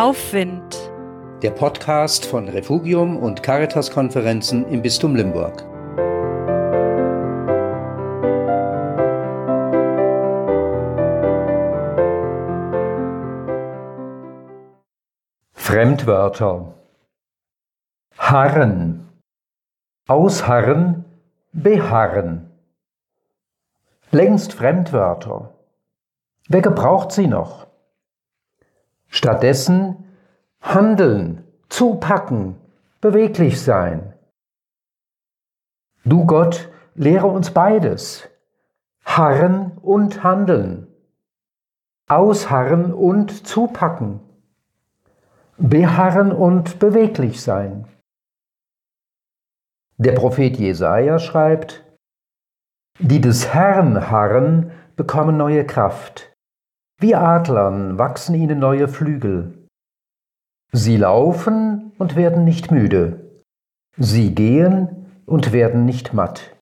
Aufwind. Der Podcast von Refugium und Caritas-Konferenzen im Bistum Limburg. Fremdwörter. Harren. Ausharren, beharren. Längst Fremdwörter. Wer gebraucht sie noch? Stattdessen handeln, zupacken, beweglich sein. Du Gott, lehre uns beides. Harren und handeln. Ausharren und zupacken. Beharren und beweglich sein. Der Prophet Jesaja schreibt: Die des Herrn harren, bekommen neue Kraft. Wie Adlern wachsen ihnen neue Flügel. Sie laufen und werden nicht müde. Sie gehen und werden nicht matt.